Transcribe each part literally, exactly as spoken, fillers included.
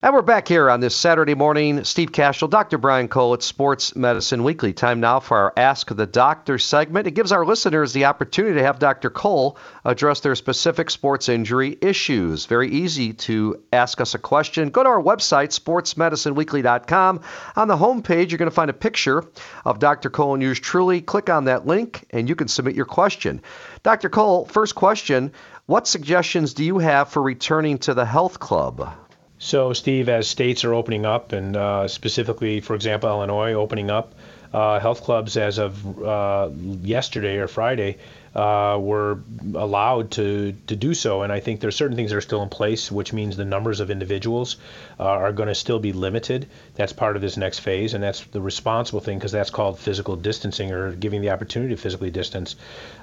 And we're back here on this Saturday morning. Steve Cashel, Doctor Brian Cole at Sports Medicine Weekly. Time now for our Ask the Doctor segment. It gives our listeners the opportunity to have Doctor Cole address their specific sports injury issues. Very easy to ask us a question. Go to our website, sports medicine weekly dot com. On the homepage, you're going to find a picture of Doctor Cole and yours truly. Click on that link, and you can submit your question. Doctor Cole, first question, what suggestions do you have for returning to the health club? So, Steve, as states are opening up, and uh, specifically, for example, Illinois opening up, uh, health clubs as of uh, yesterday or Friday uh, were allowed to, to do so. And I think there's certain things that are still in place, which means the numbers of individuals uh, are going to still be limited. That's part of this next phase, and that's the responsible thing, because that's called physical distancing, or giving the opportunity to physically distance.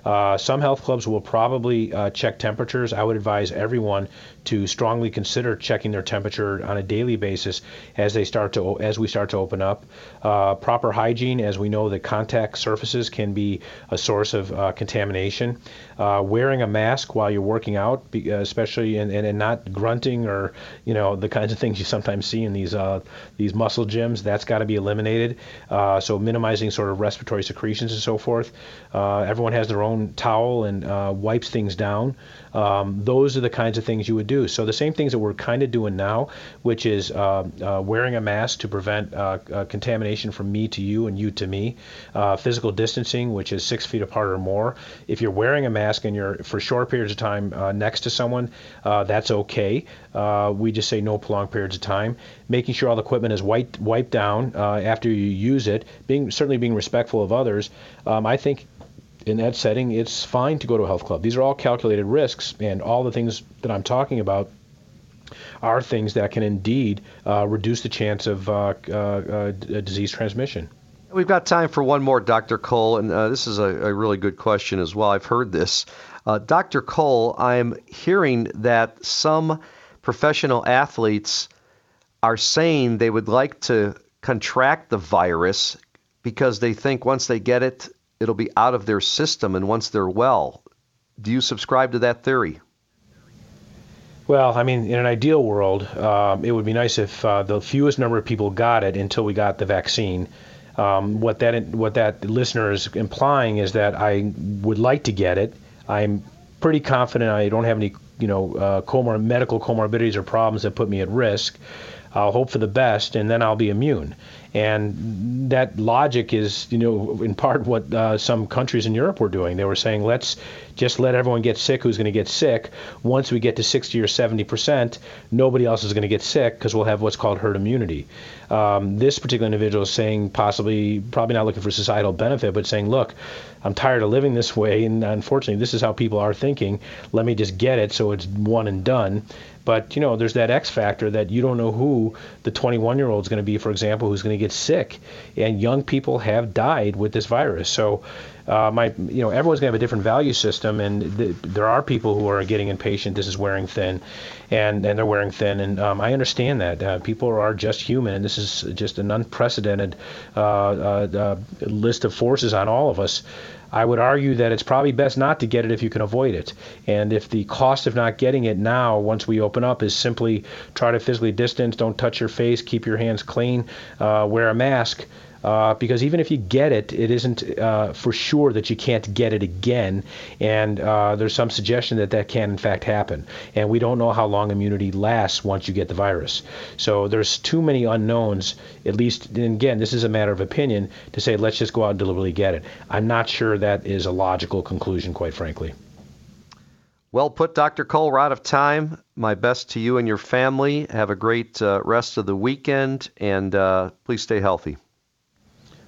Uh, some health clubs will probably uh, check temperatures. I would advise everyone to strongly consider checking their temperature on a daily basis as they start to as we start to open up. Uh, proper hygiene, as we know that contact surfaces can be a source of uh, contamination. Uh, wearing a mask while you're working out, especially, and, and, and not grunting, or you know, the kinds of things you sometimes see in these uh, these muscle gyms. That's got to be eliminated. Uh, so minimizing sort of respiratory secretions and so forth. Uh, everyone has their own towel and uh, wipes things down. Um, those are the kinds of things you would do. So the same things that we're kind of doing now, which is uh, uh, wearing a mask to prevent uh, uh, contamination from me to you and you to me, uh, physical distancing, which is six feet apart or more. If you're wearing a mask and you're for short periods of time uh, next to someone, uh, that's okay. Uh, we just say no prolonged periods of time. Making sure all the equipment is wiped, wiped down uh, after you use it. Being certainly being respectful of others. Um, I think. In that setting, it's fine to go to a health club. These are all calculated risks, and all the things that I'm talking about are things that can indeed uh, reduce the chance of uh, uh, uh, disease transmission. We've got time for one more, Doctor Cole, and uh, this is a, a really good question as well. I've heard this. Uh, Doctor Cole, I'm hearing that some professional athletes are saying they would like to contract the virus because they think once they get it, it'll be out of their system, and once they're well. Do you subscribe to that theory? Well, I mean, in an ideal world, um, it would be nice if uh, the fewest number of people got it until we got the vaccine. Um, what that what that listener is implying is that I would like to get it. I'm pretty confident I don't have any, you know, uh, comor- medical comorbidities or problems that put me at risk. I'll hope for the best, and then I'll be immune. And that logic is, you know, in part what uh, some countries in Europe were doing. They were saying, let's just let everyone get sick who's going to get sick. Once we get to sixty or seventy percent, nobody else is going to get sick because we'll have what's called herd immunity. Um, this particular individual is saying possibly, probably not looking for societal benefit, but saying, look, I'm tired of living this way, and unfortunately, this is how people are thinking. Let me just get it so it's one and done. But, you know, there's that X factor that you don't know who the twenty-one-year-old is going to be, for example, who's going to get sick. And young people have died with this virus. So, uh, my, you know, everyone's going to have a different value system. And th- there are people who are getting impatient. This is wearing thin. And, and they're wearing thin. And um, I understand that. Uh, people are just human. And this is just an unprecedented uh, uh, uh, list of forces on all of us. I would argue that it's probably best not to get it if you can avoid it. And if the cost of not getting it now, once we open up, is simply try to physically distance, don't touch your face, keep your hands clean, uh, wear a mask, uh, because even if you get it, it isn't uh, for sure that you can't get it again. And uh, there's some suggestion that that can, in fact, happen. And we don't know how long immunity lasts once you get the virus. So there's too many unknowns, at least, and again, this is a matter of opinion, to say, let's just go out and deliberately get it. I'm not sure that that is a logical conclusion, quite frankly. Well put, Doctor Cole. We're out of time. My best to you and your family. Have a great uh, rest of the weekend, and uh, please stay healthy.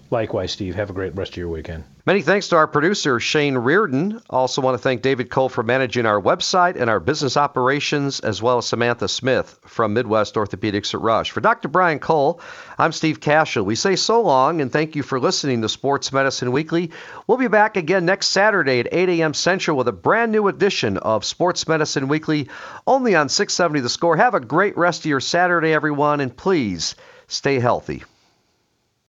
Likewise, Steve. Have a great rest of your weekend. Many thanks to our producer, Shane Reardon. Also want to thank David Cole for managing our website and our business operations, as well as Samantha Smith from Midwest Orthopedics at Rush. For Doctor Brian Cole, I'm Steve Cashel. We say so long, and thank you for listening to Sports Medicine Weekly. We'll be back again next Saturday at eight a.m. Central with a brand new edition of Sports Medicine Weekly, only on six seventy The Score. Have a great rest of your Saturday, everyone, and please stay healthy.